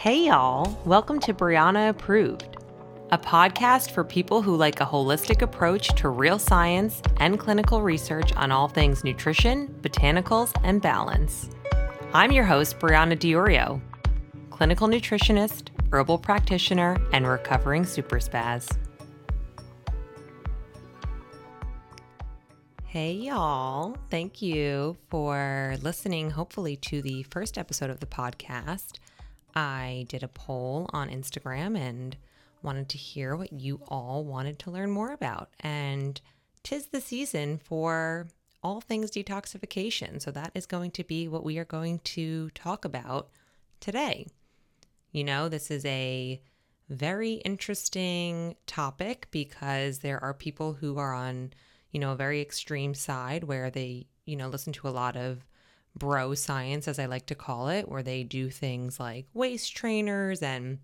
Hey y'all, welcome to Brianna Approved, a podcast for people who like a holistic approach to real science and clinical research on all things nutrition, botanicals, and balance. I'm your host, Brianna DiOrio, clinical nutritionist, herbal practitioner, and recovering superspaz. Hey y'all, thank you for listening, hopefully, to the first episode of the podcast. I did a poll on Instagram and wanted to hear what you all wanted to learn more about. And 'tis the season for all things detoxification. So that is going to be what we are going to talk about today. You know, this is a very interesting topic because there are people who are on, you know, a very extreme side where they, you know, listen to a lot of bro science, as I like to call it, where they do things like waist trainers and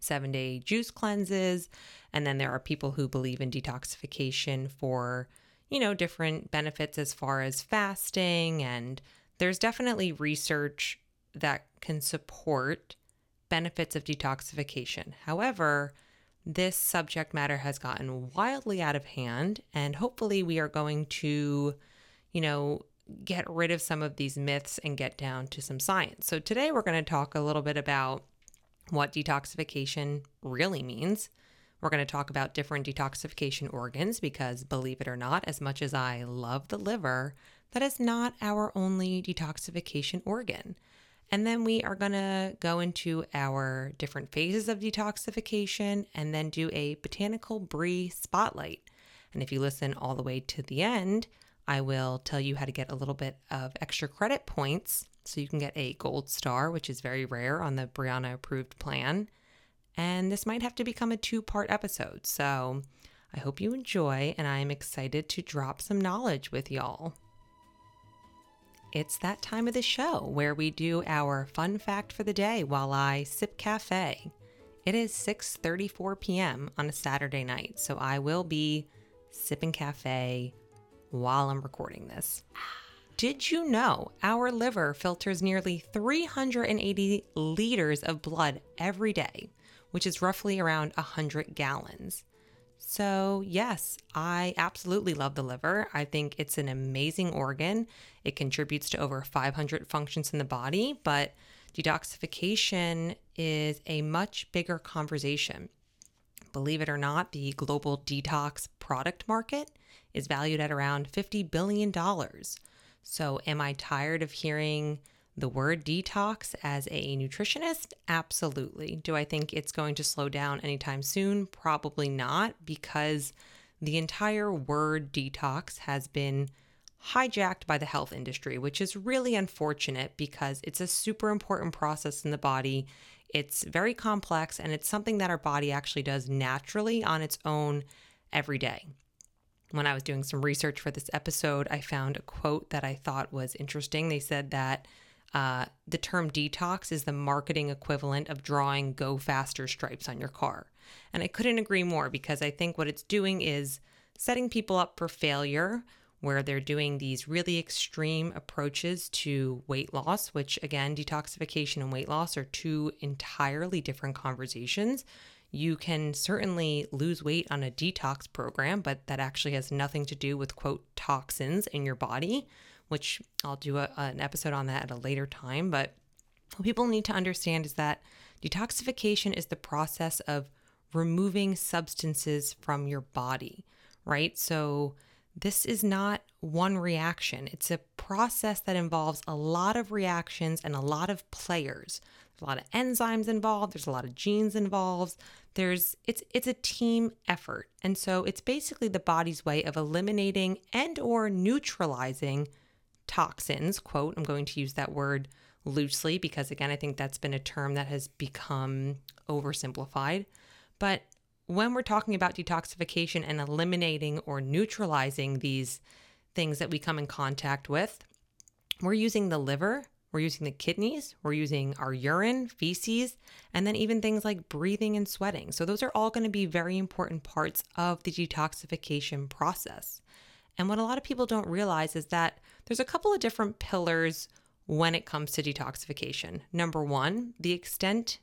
7-day juice cleanses. And then there are people who believe in detoxification for, you know, different benefits as far as fasting. And there's definitely research that can support benefits of detoxification. However, this subject matter has gotten wildly out of hand, and hopefully we are going to, you know, get rid of some of these myths and get down to some science. So today we're going to talk a little bit about what detoxification really means. We're going to talk about different detoxification organs because, believe it or not, as much as I love the liver, that is not our only detoxification organ. And then we are going to go into our different phases of detoxification and then do a botanical brie spotlight. And if you listen all the way to the end, I will tell you how to get a little bit of extra credit points so you can get a gold star, which is very rare on the Brianna Approved plan. And this might have to become a two-part episode. So I hope you enjoy, and I am excited to drop some knowledge with y'all. It's that time of the show where we do our fun fact for the day while I sip cafe. It is 6:34 p.m. on a Saturday night, so I will be sipping cafe while I'm recording this. Did you know our liver filters nearly 380 liters of blood every day, which is roughly around 100 gallons? So yes, I absolutely love the liver. I think it's an amazing organ. It contributes to over 500 functions in the body, but detoxification is a much bigger conversation. Believe it or not, the global detox product market is valued at around $50 billion. So am I tired of hearing the word detox as a nutritionist? Absolutely. Do I think it's going to slow down anytime soon? Probably not, because the entire word detox has been hijacked by the health industry, which is really unfortunate because it's a super important process in the body. It's very complex, and it's something that our body actually does naturally on its own every day. When I was doing some research for this episode, I found a quote that I thought was interesting. They said that the term detox is the marketing equivalent of drawing go faster stripes on your car. And I couldn't agree more, because I think what it's doing is setting people up for failure, where they're doing these really extreme approaches to weight loss, which again, detoxification and weight loss are two entirely different conversations. You can certainly lose weight on a detox program, but that actually has nothing to do with, quote, toxins in your body, which I'll do an episode on that at a later time. But what people need to understand is that detoxification is the process of removing substances from your body, right? So this is not one reaction. It's a process that involves a lot of reactions and a lot of players. There's a lot of enzymes involved. There's a lot of genes involved. It's a team effort. And so it's basically the body's way of eliminating and or neutralizing toxins, quote. I'm going to use that word loosely because, again, I think that's been a term that has become oversimplified. But when we're talking about detoxification and eliminating or neutralizing these things that we come in contact with, we're using the liver, we're using the kidneys, we're using our urine, feces, and then even things like breathing and sweating. So those are all going to be very important parts of the detoxification process. And what a lot of people don't realize is that there's a couple of different pillars when it comes to detoxification. Number one, the extent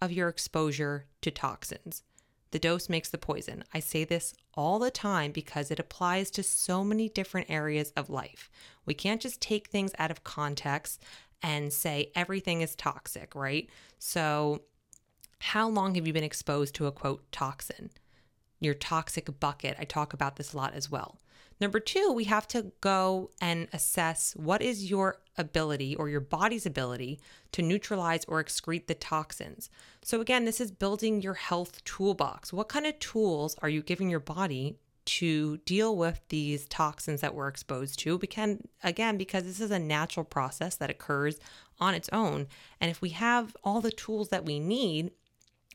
of your exposure to toxins. The dose makes the poison. I say this all the time because it applies to so many different areas of life. We can't just take things out of context and say everything is toxic, right? So how long have you been exposed to a, quote, toxin? Your toxic bucket. I talk about this a lot as well. Number two, we have to go and assess what is your ability or your body's ability to neutralize or excrete the toxins. So again, this is building your health toolbox. What kind of tools are you giving your body to deal with these toxins that we're exposed to? Again, because this is a natural process that occurs on its own. And if we have all the tools that we need,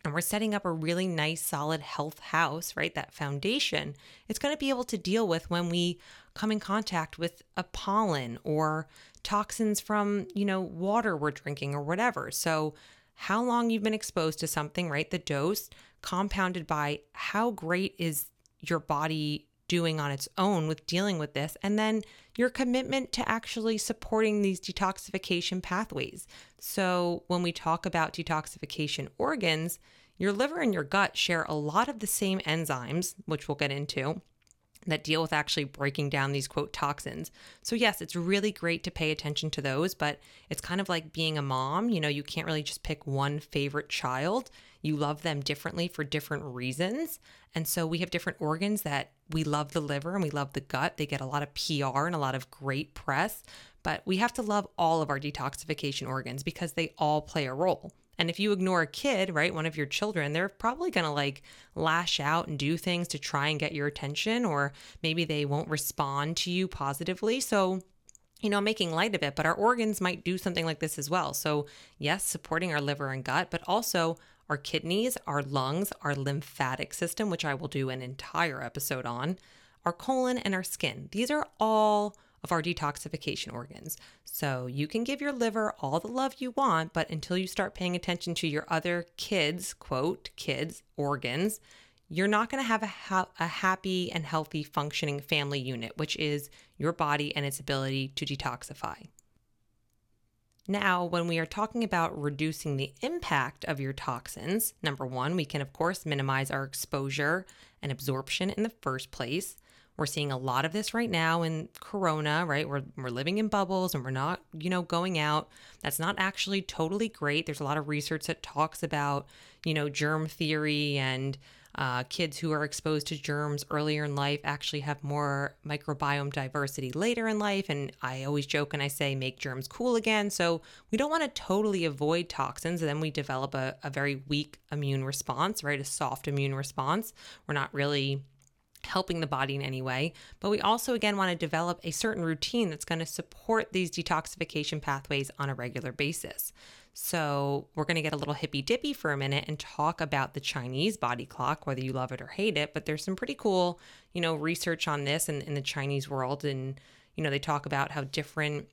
and we're setting up a really nice, solid health house, right? That foundation, it's going to be able to deal with when we come in contact with a pollen or toxins from, water we're drinking or whatever. So how long you've been exposed to something, right? The dose compounded by how great is your body doing on its own with dealing with this, and then your commitment to actually supporting these detoxification pathways. So when we talk about detoxification organs, your liver and your gut share a lot of the same enzymes, which we'll get into, that deal with actually breaking down these, quote, toxins. So yes, it's really great to pay attention to those, but it's kind of like being a mom. You can't really just pick one favorite child. You love them differently for different reasons. And so we have different organs that we love the liver and we love the gut. They get a lot of PR and a lot of great press, but we have to love all of our detoxification organs because they all play a role. And if you ignore a kid, right, one of your children, they're probably going to lash out and do things to try and get your attention, or maybe they won't respond to you positively. So, making light of it, but our organs might do something like this as well. So yes, supporting our liver and gut, but also our kidneys, our lungs, our lymphatic system, which I will do an entire episode on, our colon and our skin. These are all of our detoxification organs. So you can give your liver all the love you want, but until you start paying attention to your other kids, quote, kids, organs, you're not going to have a happy and healthy functioning family unit, which is your body and its ability to detoxify. Now, when we are talking about reducing the impact of your toxins, number one, we can of course minimize our exposure and absorption in the first place. We're seeing a lot of this right now in Corona, right? We're living in bubbles and we're not, going out. That's not actually totally great. There's a lot of research that talks about, germ theory and kids who are exposed to germs earlier in life actually have more microbiome diversity later in life. And I always joke and I say, make germs cool again. So we don't want to totally avoid toxins. And then we develop a very weak immune response, right? A soft immune response. We're not really helping the body in any way. But we also, again, want to develop a certain routine that's going to support these detoxification pathways on a regular basis. So we're going to get a little hippy dippy for a minute and talk about the Chinese body clock, whether you love it or hate it. But there's some pretty cool, research on this in the Chinese world. And, they talk about how different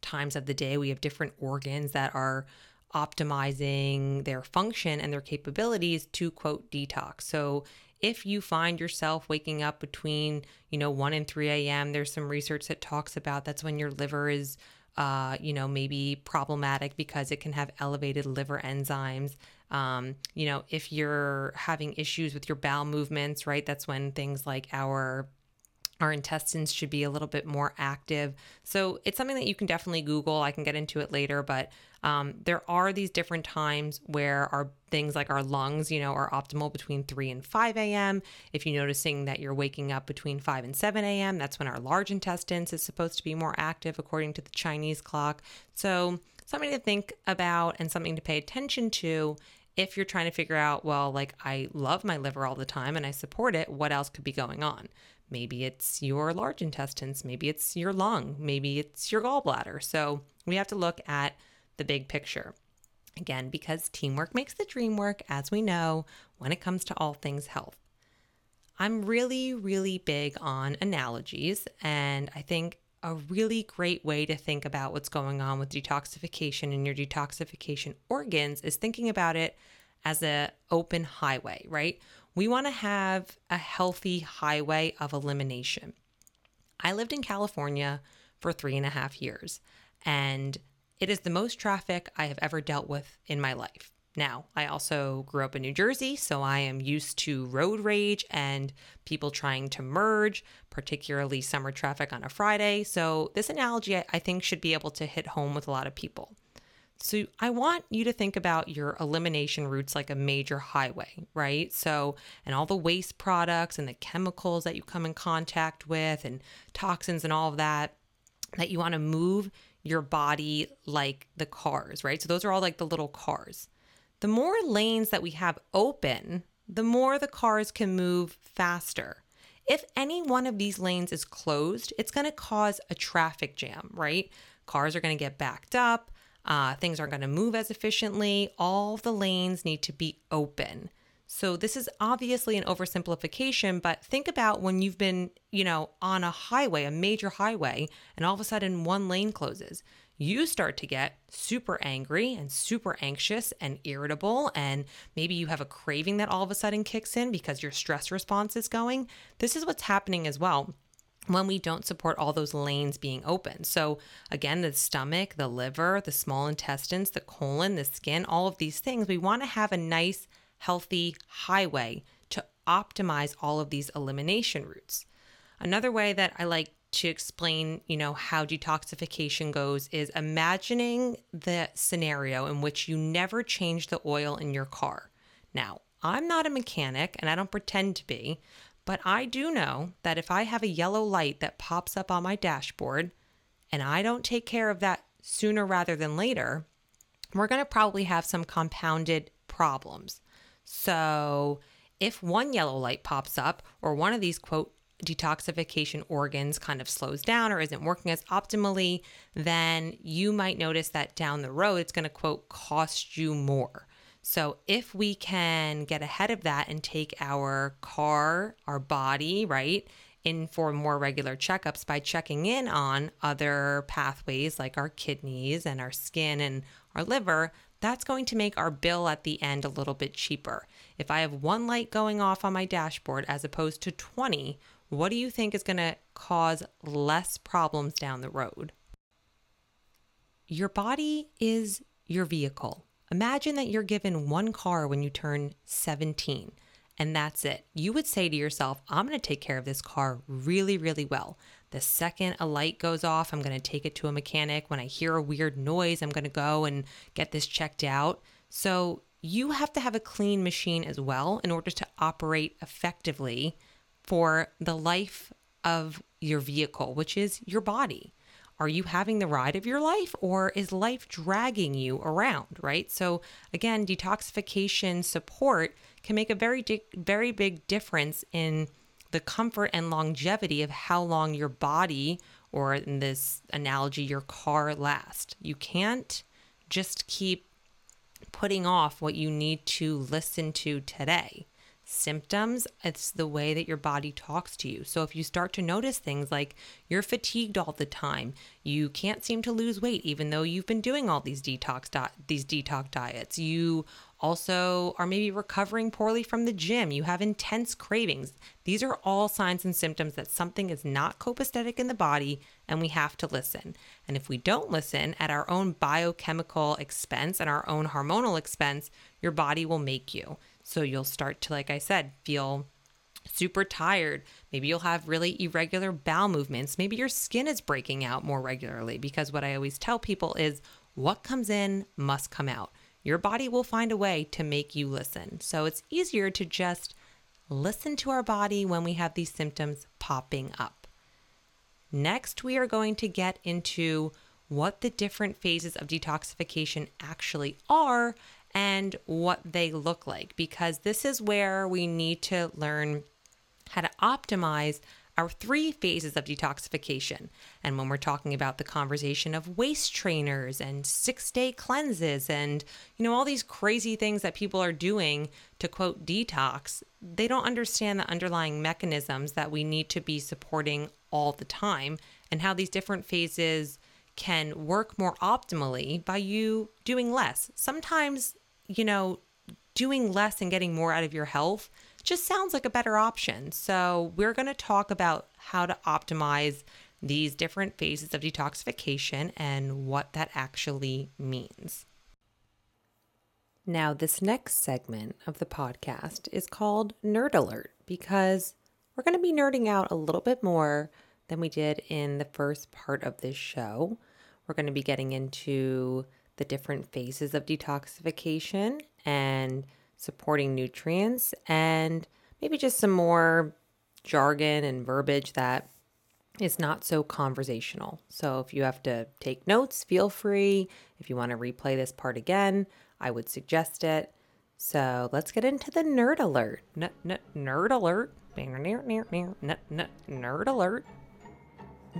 times of the day we have different organs that are optimizing their function and their capabilities to, quote, detox. So if you find yourself waking up between, 1 and 3 a.m., there's some research that talks about that's when your liver is, maybe problematic because it can have elevated liver enzymes. If you're having issues with your bowel movements, right, that's when things like our intestines should be a little bit more active. So it's something that you can definitely Google. I can get into it later, but there are these different times where our things like our lungs, are optimal between 3 and 5 a.m. If you're noticing that you're waking up between 5 and 7 a.m., that's when our large intestines is supposed to be more active according to the Chinese clock. So something to think about and something to pay attention to if you're trying to figure out, well, I love my liver all the time and I support it, what else could be going on? Maybe it's your large intestines, maybe it's your lung, maybe it's your gallbladder. So we have to look at the big picture. Again, because teamwork makes the dream work, as we know, when it comes to all things health. I'm really, really big on analogies, and I think a really great way to think about what's going on with detoxification and your detoxification organs is thinking about it as an open highway, right? We want to have a healthy highway of elimination. I lived in California for 3.5 years, and it is the most traffic I have ever dealt with in my life. Now, I also grew up in New Jersey, so I am used to road rage and people trying to merge, particularly summer traffic on a Friday. So this analogy, I think, should be able to hit home with a lot of people. So I want you to think about your elimination routes like a major highway, right? So, and all the waste products and the chemicals that you come in contact with and toxins and all of that, that you want to move your body like the cars, right? So those are all like the little cars. The more lanes that we have open, the more the cars can move faster. If any one of these lanes is closed, it's going to cause a traffic jam, right? Cars are going to get backed up. Things aren't going to move as efficiently. All of the lanes need to be open. So this is obviously an oversimplification, but think about when you've been, on a highway, a major highway, and all of a sudden one lane closes. You start to get super angry and super anxious and irritable, and maybe you have a craving that all of a sudden kicks in because your stress response is going. This is what's happening as well when we don't support all those lanes being open. So again, the stomach, the liver, the small intestines, the colon, the skin, all of these things, we want to have a nice, healthy highway to optimize all of these elimination routes. Another way that I like to explain, how detoxification goes is imagining the scenario in which you never change the oil in your car. Now, I'm not a mechanic and I don't pretend to be, but I do know that if I have a yellow light that pops up on my dashboard and I don't take care of that sooner rather than later, we're going to probably have some compounded problems. So if one yellow light pops up or one of these, quote, detoxification organs kind of slows down or isn't working as optimally, then you might notice that down the road, it's going to, quote, cost you more. So if we can get ahead of that and take our car, our body, right, in for more regular checkups by checking in on other pathways like our kidneys and our skin and our liver, that's going to make our bill at the end a little bit cheaper. If I have one light going off on my dashboard as opposed to 20, what do you think is going to cause less problems down the road? Your body is your vehicle. Imagine that you're given one car when you turn 17, and that's it. You would say to yourself, I'm going to take care of this car really, really well. The second a light goes off, I'm going to take it to a mechanic. When I hear a weird noise, I'm going to go and get this checked out. So you have to have a clean machine as well in order to operate effectively for the life of your vehicle, which is your body. Are you having the ride of your life, or is life dragging you around, right? So again, detoxification support can make a very big difference in the comfort and longevity of how long your body, or in this analogy, your car lasts. You can't just keep putting off what you need to listen to today. Symptoms, it's the way that your body talks to you. So if you start to notice things like you're fatigued all the time, you can't seem to lose weight even though you've been doing all these detox diets, you also are maybe recovering poorly from the gym, you have intense cravings, these are all signs and symptoms that something is not copacetic in the body, and we have to listen. And if we don't listen at our own biochemical expense and our own hormonal expense, your body will make you. So you'll start to, like I said, feel super tired. Maybe you'll have really irregular bowel movements. Maybe your skin is breaking out more regularly, because what I always tell people is what comes in must come out. Your body will find a way to make you listen. So it's easier to just listen to our body when we have these symptoms popping up. Next, we are going to get into what the different phases of detoxification actually are and what they look like, because this is where we need to learn how to optimize our three phases of detoxification. And when we're talking about the conversation of waist trainers and 6-day cleanses and, all these crazy things that people are doing to, quote, detox, they don't understand the underlying mechanisms that we need to be supporting all the time and how these different phases can work more optimally by you doing less. Sometimes, doing less and getting more out of your health just sounds like a better option. So we're going to talk about how to optimize these different phases of detoxification and what that actually means. Now, this next segment of the podcast is called Nerd Alert because we're going to be nerding out a little bit more than we did in the first part of this show. We're going to be getting into the different phases of detoxification and supporting nutrients and maybe just some more jargon and verbiage that is not so conversational. So if you have to take notes, feel free. If you want to replay this part again, I would suggest it. So let's get into the nerd alert. Nerd alert. Nerd alert.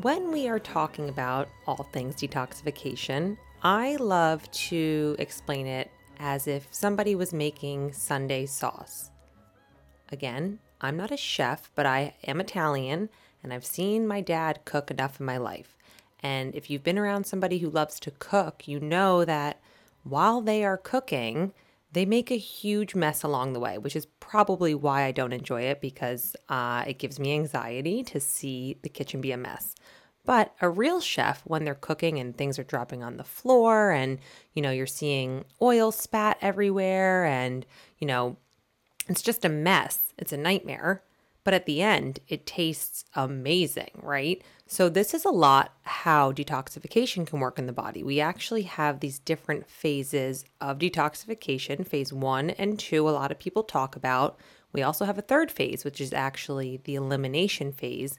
When we are talking about all things detoxification, I love to explain it as if somebody was making Sunday sauce. Again, I'm not a chef, but I am Italian, and I've seen my dad cook enough in my life. And if you've been around somebody who loves to cook, you know that while they are cooking, they make a huge mess along the way, which is probably why I don't enjoy it, because it gives me anxiety to see the kitchen be a mess. But a real chef, when they're cooking and things are dropping on the floor and, you know, you're seeing oil spat everywhere and, you know, it's just a mess. It's a nightmare. But at the end, it tastes amazing, right? So this is a lot how detoxification can work in the body. We actually have these different phases of detoxification, phase 1 and 2, a lot of people talk about. We also have a third phase, which is actually the elimination phase,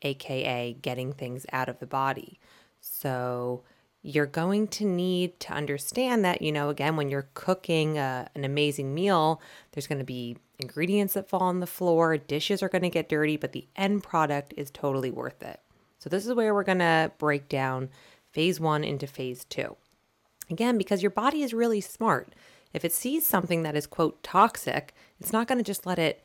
aka getting things out of the body. So you're going to need to understand that, you know, again, when you're cooking an amazing meal, there's going to be ingredients that fall on the floor, dishes are going to get dirty, but the end product is totally worth it. So this is where we're going to break down phase 1 into phase 2. Again, because your body is really smart. If it sees something that is, quote, toxic, it's not going to just let it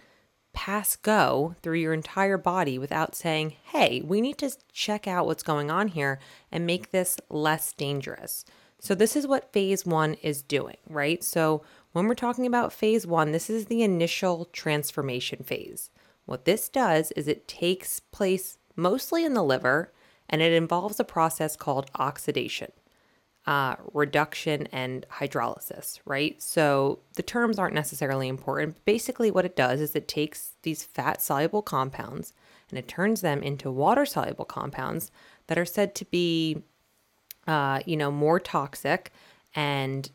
pass go through your entire body without saying, hey, we need to check out what's going on here and make this less dangerous. So this is what phase 1 is doing, right? So when we're talking about phase 1, this is the initial transformation phase. What this does is it takes place mostly in the liver, and it involves a process called oxidation, reduction, and hydrolysis, right? So the terms aren't necessarily important. Basically what it does is it takes these fat-soluble compounds and it turns them into water-soluble compounds that are said to be, more toxic and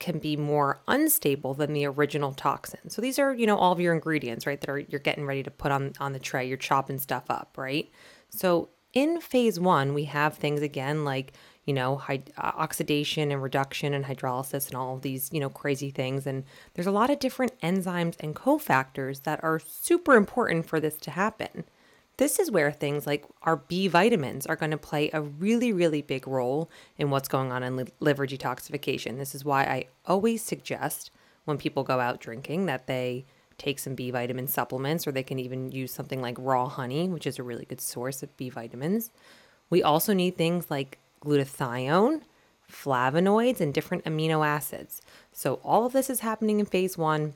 can be more unstable than the original toxin. So these are, you know, all of your ingredients, right, that are you're getting ready to put on the tray. You're chopping stuff up, right? So in phase 1, we have things again like, you know, oxidation and reduction and hydrolysis and all of these, you know, crazy things. And there's a lot of different enzymes and cofactors that are super important for this to happen. This is where things like our B vitamins are going to play a really, really big role in what's going on in liver detoxification. This is why I always suggest when people go out drinking that they take some B vitamin supplements, or they can even use something like raw honey, which is a really good source of B vitamins. We also need things like glutathione, flavonoids, and different amino acids. So all of this is happening in phase 1,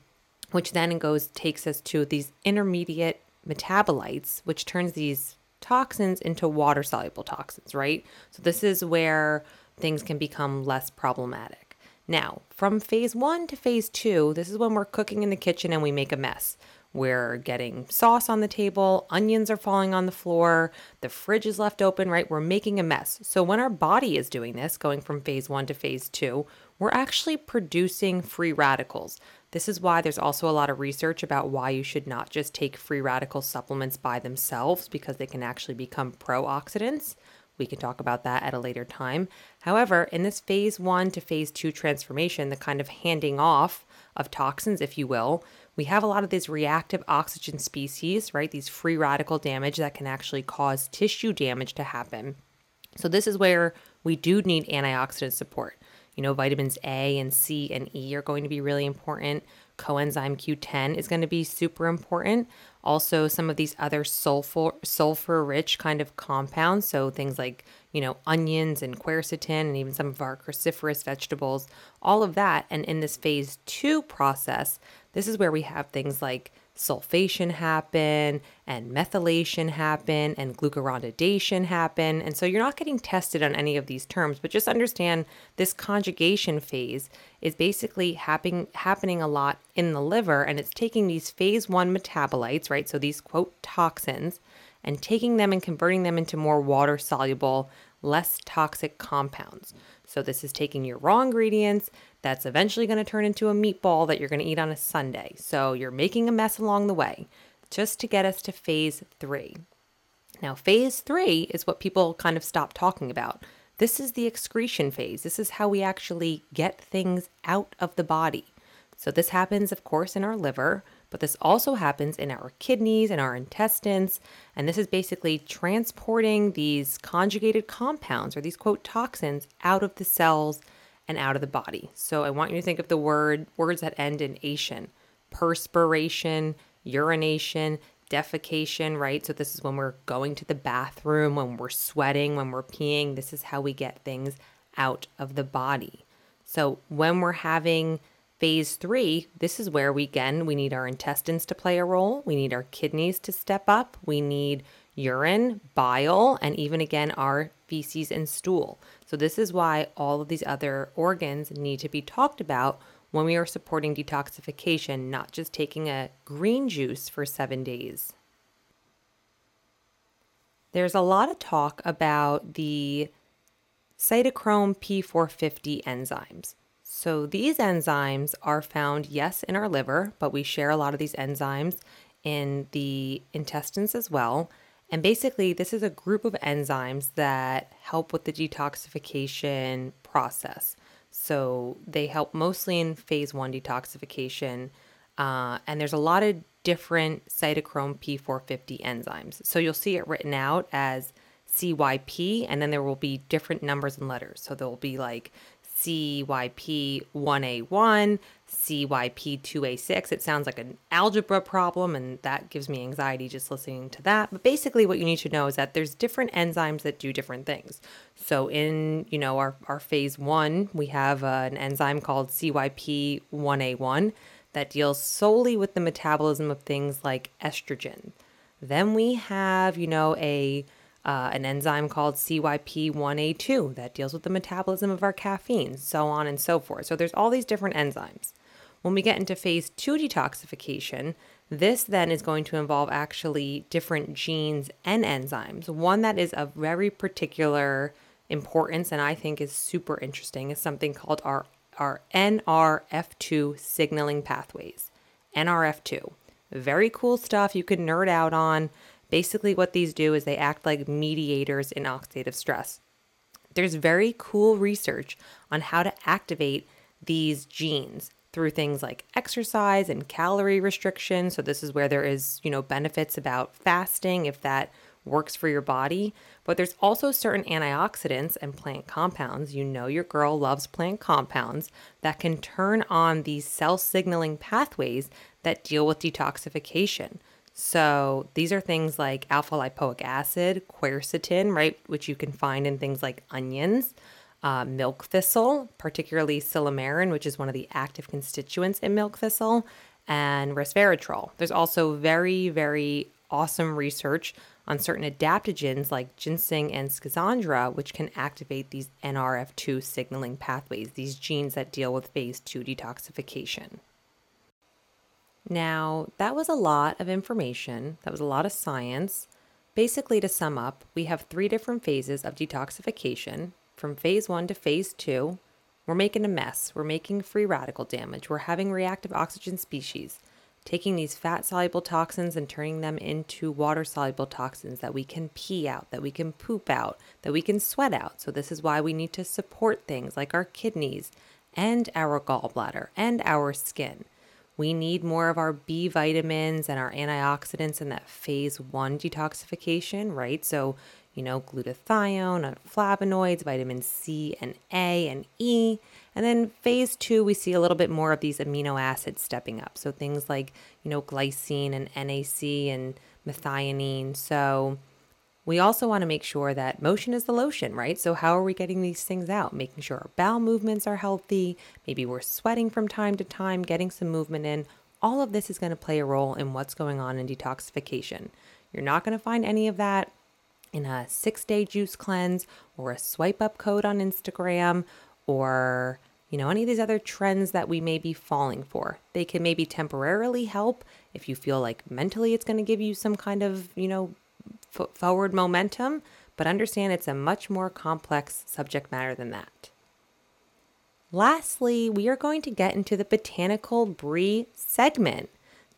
which then takes us to these intermediate metabolites, which turns these toxins into water-soluble toxins, right? So this is where things can become less problematic. Now, from phase 1 to phase 2, this is when we're cooking in the kitchen and we make a mess. We're getting sauce on the table, onions are falling on the floor, the fridge is left open, right? We're making a mess. So when our body is doing this, going from phase 1 to phase 2, we're actually producing free radicals. This is why there's also a lot of research about why you should not just take free radical supplements by themselves, because they can actually become pro-oxidants. We can talk about that at a later time. However, in this phase 1 to phase 2 transformation, the kind of handing off of toxins, if you will, we have a lot of these reactive oxygen species, right? These free radical damage that can actually cause tissue damage to happen. So this is where we do need antioxidant support. You know, vitamins A and C and E are going to be really important. Coenzyme Q10 is going to be super important. Also, some of these other sulfur-rich kind of compounds, so things like, you know, onions and quercetin and even some of our cruciferous vegetables, all of that. And in this phase 2 process, this is where we have things like sulfation happen and methylation happen and glucuronidation happen. And so you're not getting tested on any of these terms, but just understand this conjugation phase is basically happening a lot in the liver, and it's taking these phase 1 metabolites, right? So these quote toxins, and taking them and converting them into more water soluble, less toxic compounds. So this is taking your raw ingredients that's eventually going to turn into a meatball that you're going to eat on a Sunday. So you're making a mess along the way just to get us to phase 3. Now, phase 3 is what people kind of stop talking about. This is the excretion phase. This is how we actually get things out of the body. So this happens, of course, in our liver, but this also happens in our kidneys and our intestines. And this is basically transporting these conjugated compounds or these quote toxins out of the cells and out of the body. So I want you to think of the words that end in ation: perspiration, urination, defecation, right? So this is when we're going to the bathroom, when we're sweating, when we're peeing. This is how we get things out of the body. So when we're having phase 3, this is where we need our intestines to play a role. We need our kidneys to step up. We need urine, bile, and even again, our feces and stool. So this is why all of these other organs need to be talked about when we are supporting detoxification, not just taking a green juice for 7 days. There's a lot of talk about the cytochrome P450 enzymes. So these enzymes are found, yes, in our liver, but we share a lot of these enzymes in the intestines as well. And basically, this is a group of enzymes that help with the detoxification process. So they help mostly in phase 1 detoxification. And there's a lot of different cytochrome P450 enzymes. So you'll see it written out as CYP, and then there will be different numbers and letters. So there will be like CYP1A1, CYP2A6. It sounds like an algebra problem, and that gives me anxiety just listening to that. But basically what you need to know is that there's different enzymes that do different things. So in, our phase 1, we have an enzyme called CYP1A1 that deals solely with the metabolism of things like estrogen. Then we have, an enzyme called CYP1A2 that deals with the metabolism of our caffeine, so on and so forth. So there's all these different enzymes. When we get into phase 2 detoxification, this then is going to involve actually different genes and enzymes. One that is of very particular importance and I think is super interesting is something called our NRF2 signaling pathways. NRF2. Very cool stuff you could nerd out on. Basically, what these do is they act like mediators in oxidative stress. There's very cool research on how to activate these genes through things like exercise and calorie restriction. So this is where there is, benefits about fasting if that works for your body. But there's also certain antioxidants and plant compounds. Your girl loves plant compounds that can turn on these cell signaling pathways that deal with detoxification. So these are things like alpha lipoic acid, quercetin, right, which you can find in things like onions, milk thistle, particularly silymarin, which is one of the active constituents in milk thistle, and resveratrol. There's also very, very awesome research on certain adaptogens like ginseng and schizandra, which can activate these NRF2 signaling pathways, these genes that deal with phase 2 detoxification. Now, that was a lot of information. That was a lot of science. Basically, to sum up, we have 3 different phases of detoxification. From phase 1 to phase 2, we're making a mess. We're making free radical damage. We're having reactive oxygen species, taking these fat-soluble toxins and turning them into water-soluble toxins that we can pee out, that we can poop out, that we can sweat out. So this is why we need to support things like our kidneys and our gallbladder and our skin. We need more of our B vitamins and our antioxidants in that phase 1 detoxification, right? So, glutathione, flavonoids, vitamins C and A and E. And then phase 2, we see a little bit more of these amino acids stepping up. So things like, glycine and NAC and methionine. So we also want to make sure that motion is the lotion, right? So how are we getting these things out? Making sure our bowel movements are healthy. Maybe we're sweating from time to time, getting some movement in. all of this is going to play a role in what's going on in detoxification. You're not going to find any of that in a 6-day juice cleanse or a swipe up code on Instagram or, you know, any of these other trends that we may be falling for. They can maybe temporarily help if you feel like mentally it's going to give you some kind of, you know, forward momentum, but understand it's a much more complex subject matter than that. Lastly, we are going to get into the botanical brie segment.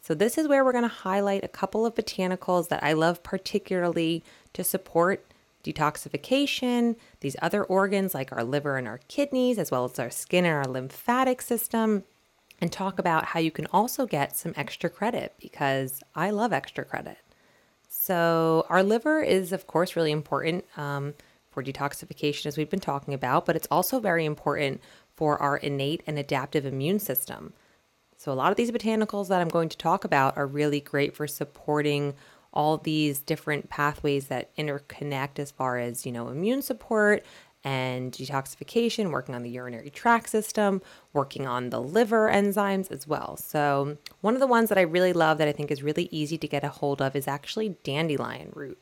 So this is where we're going to highlight a couple of botanicals that I love particularly to support detoxification, these other organs like our liver and our kidneys, as well as our skin and our lymphatic system, and talk about how you can also get some extra credit because I love extra credit. So our liver is, of course, really important for detoxification, as we've been talking about, but it's also very important for our innate and adaptive immune system. So a lot of these botanicals that I'm going to talk about are really great for supporting all these different pathways that interconnect as far as, you know, immune support and detoxification, working on the urinary tract system, working on the liver enzymes as well. So one of the ones that I really love that I think is really easy to get a hold of is actually dandelion root.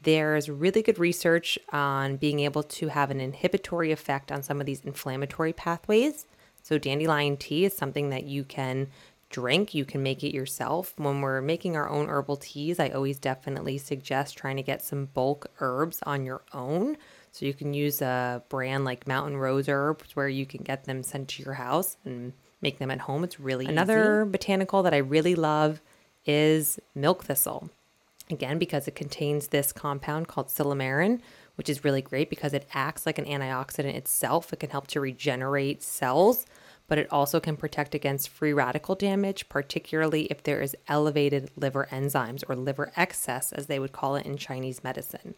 There's really good research on being able to have an inhibitory effect on some of these inflammatory pathways. So dandelion tea is something that you can drink. You can make it yourself. When we're making our own herbal teas, I always definitely suggest trying to get some bulk herbs on your own. So you can use a brand like Mountain Rose Herbs where you can get them sent to your house and make them at home. It's really easy. Another botanical that I really love is milk thistle. Again, because it contains this compound called silymarin, which is really great because it acts like an antioxidant itself. It can help to regenerate cells, but it also can protect against free radical damage, particularly if there is elevated liver enzymes or liver excess, as they would call it in Chinese medicine.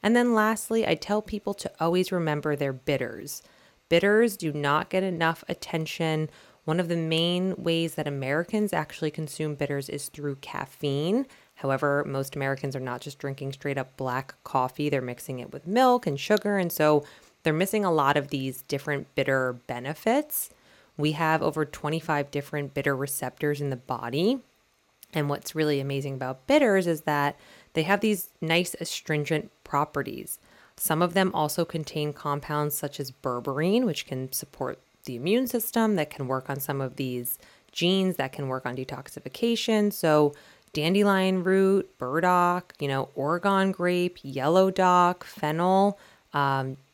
And then lastly, I tell people to always remember their bitters. Bitters do not get enough attention. One of the main ways that Americans actually consume bitters is through caffeine. However, most Americans are not just drinking straight up black coffee. They're mixing it with milk and sugar. And so they're missing a lot of these different bitter benefits. We have over 25 different bitter receptors in the body. And what's really amazing about bitters is that they have these nice astringent properties. Some of them also contain compounds such as berberine, which can support the immune system, that can work on some of these genes, that can work on detoxification. So dandelion root, burdock, you know, Oregon grape, yellow dock, fennel,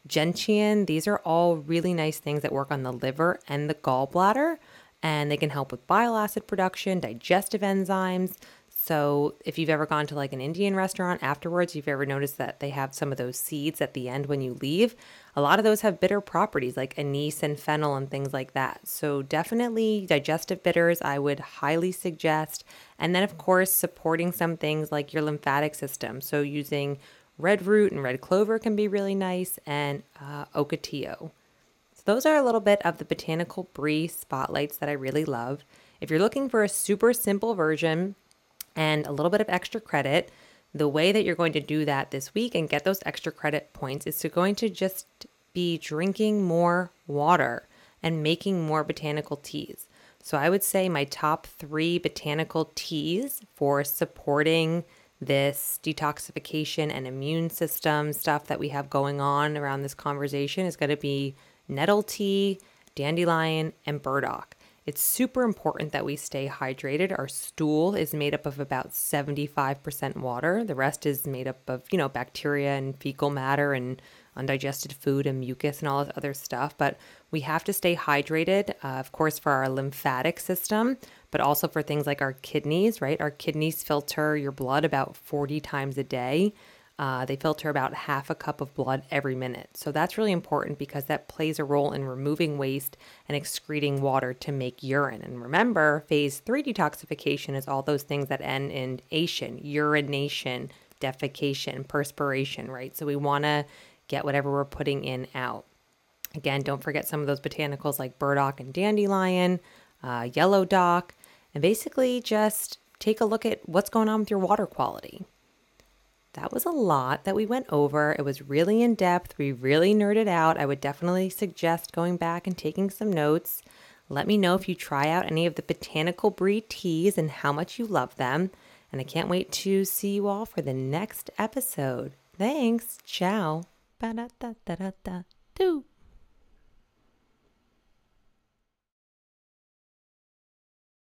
gentian. These are all really nice things that work on the liver and the gallbladder, and they can help with bile acid production, digestive enzymes. So if you've ever gone to like an Indian restaurant afterwards, you've ever noticed that they have some of those seeds at the end when you leave. A lot of those have bitter properties like anise and fennel and things like that. So definitely digestive bitters, I would highly suggest. And then of course, supporting some things like your lymphatic system. So using red root and red clover can be really nice, and ocotillo. So those are a little bit of the botanical brie spotlights that I really love. If you're looking for a super simple version and a little bit of extra credit, the way that you're going to do that this week and get those extra credit points is to going to just be drinking more water and making more botanical teas. So I would say my top 3 botanical teas for supporting this detoxification and immune system stuff that we have going on around this conversation is going to be nettle tea, dandelion, and burdock. It's super important that we stay hydrated. Our stool is made up of about 75% water. The rest is made up of, you know, bacteria and fecal matter and undigested food and mucus and all this other stuff. But we have to stay hydrated, of course, for our lymphatic system, but also for things like our kidneys, right? Our kidneys filter your blood about 40 times a day. They filter about half a cup of blood every minute. So that's really important because that plays a role in removing waste and excreting water to make urine. And remember, phase 3 detoxification is all those things that end in ation, urination, defecation, perspiration, right? So we want to get whatever we're putting in out. Again, don't forget some of those botanicals like burdock and dandelion, yellow dock, and basically just take a look at what's going on with your water quality. That was a lot that we went over. It was really in depth. We really nerded out. I would definitely suggest going back and taking some notes. Let me know if you try out any of the botanical brie teas and how much you love them. And I can't wait to see you all for the next episode. Thanks. Ciao. Ba-da-da-da-da-da.